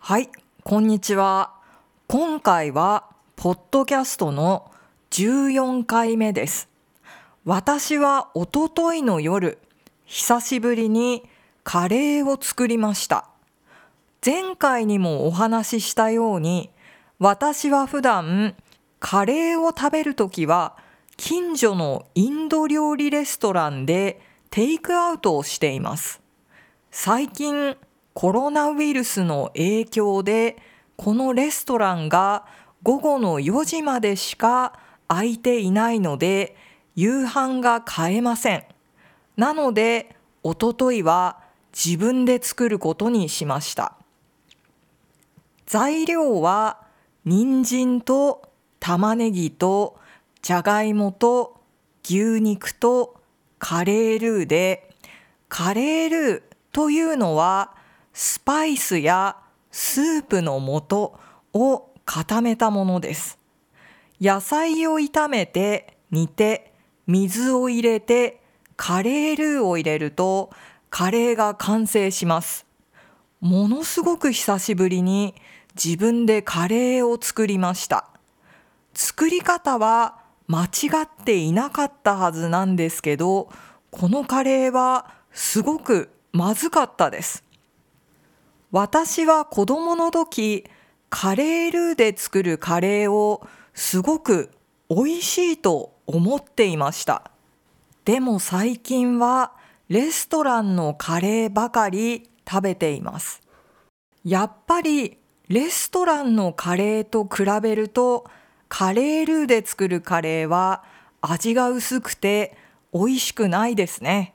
はい、こんにちは。今回はポッドキャストの14回目です。私はおとといの夜、久しぶりにカレーを作りました。前回にもお話ししたように、私は普段カレーを食べるときは近所のインド料理レストランでテイクアウトをしています。最近コロナウイルスの影響でこのレストランが午後の4時までしか開いていないので夕飯が買えません。なのでおとといは自分で作ることにしました。材料は人参と玉ねぎとじゃがいもと牛肉とカレールーで、カレールーというのはスパイスやスープの素を固めたものです。野菜を炒めて煮て水を入れてカレールーを入れるとカレーが完成します。ものすごく久しぶりに自分でカレーを作りました。作り方は間違っていなかったはずなんですけど、このカレーはすごくまずかったです。私は子供の時、カレールーで作るカレーをすごくおいしいと思っていました。でも最近はレストランのカレーばかり食べています。やっぱりレストランのカレーと比べると、カレールーで作るカレーは味が薄くて美味しくないですね。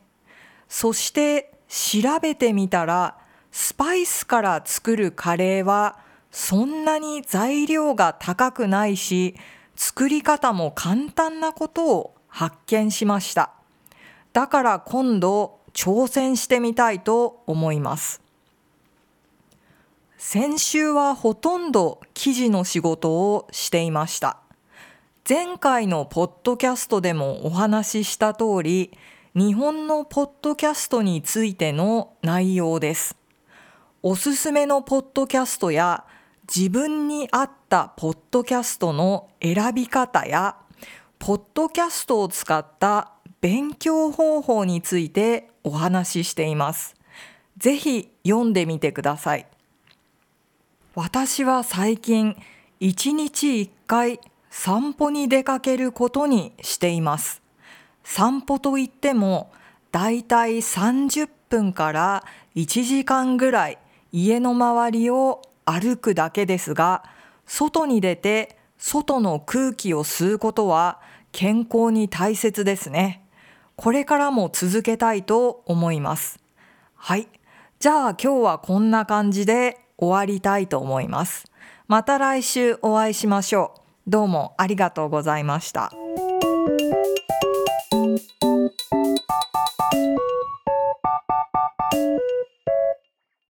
そして調べてみたら、スパイスから作るカレーはそんなに材料が高くないし、作り方も簡単なことを発見しました。だから今度挑戦してみたいと思います。先週はほとんど記事の仕事をしていました。前回のポッドキャストでもお話しした通り、日本のポッドキャストについての内容です。おすすめのポッドキャストや自分に合ったポッドキャストの選び方やポッドキャストを使った勉強方法についてお話ししています。ぜひ読んでみてください。私は最近1日1回散歩に出かけることにしています。散歩といってもだいたい30分から1時間ぐらい家の周りを歩くだけですが、外に出て外の空気を吸うことは健康に大切ですね。これからも続けたいと思います。はい、じゃあ今日はこんな感じで終わりたいと思います。また来週お会いしましょう。どうもありがとうございました。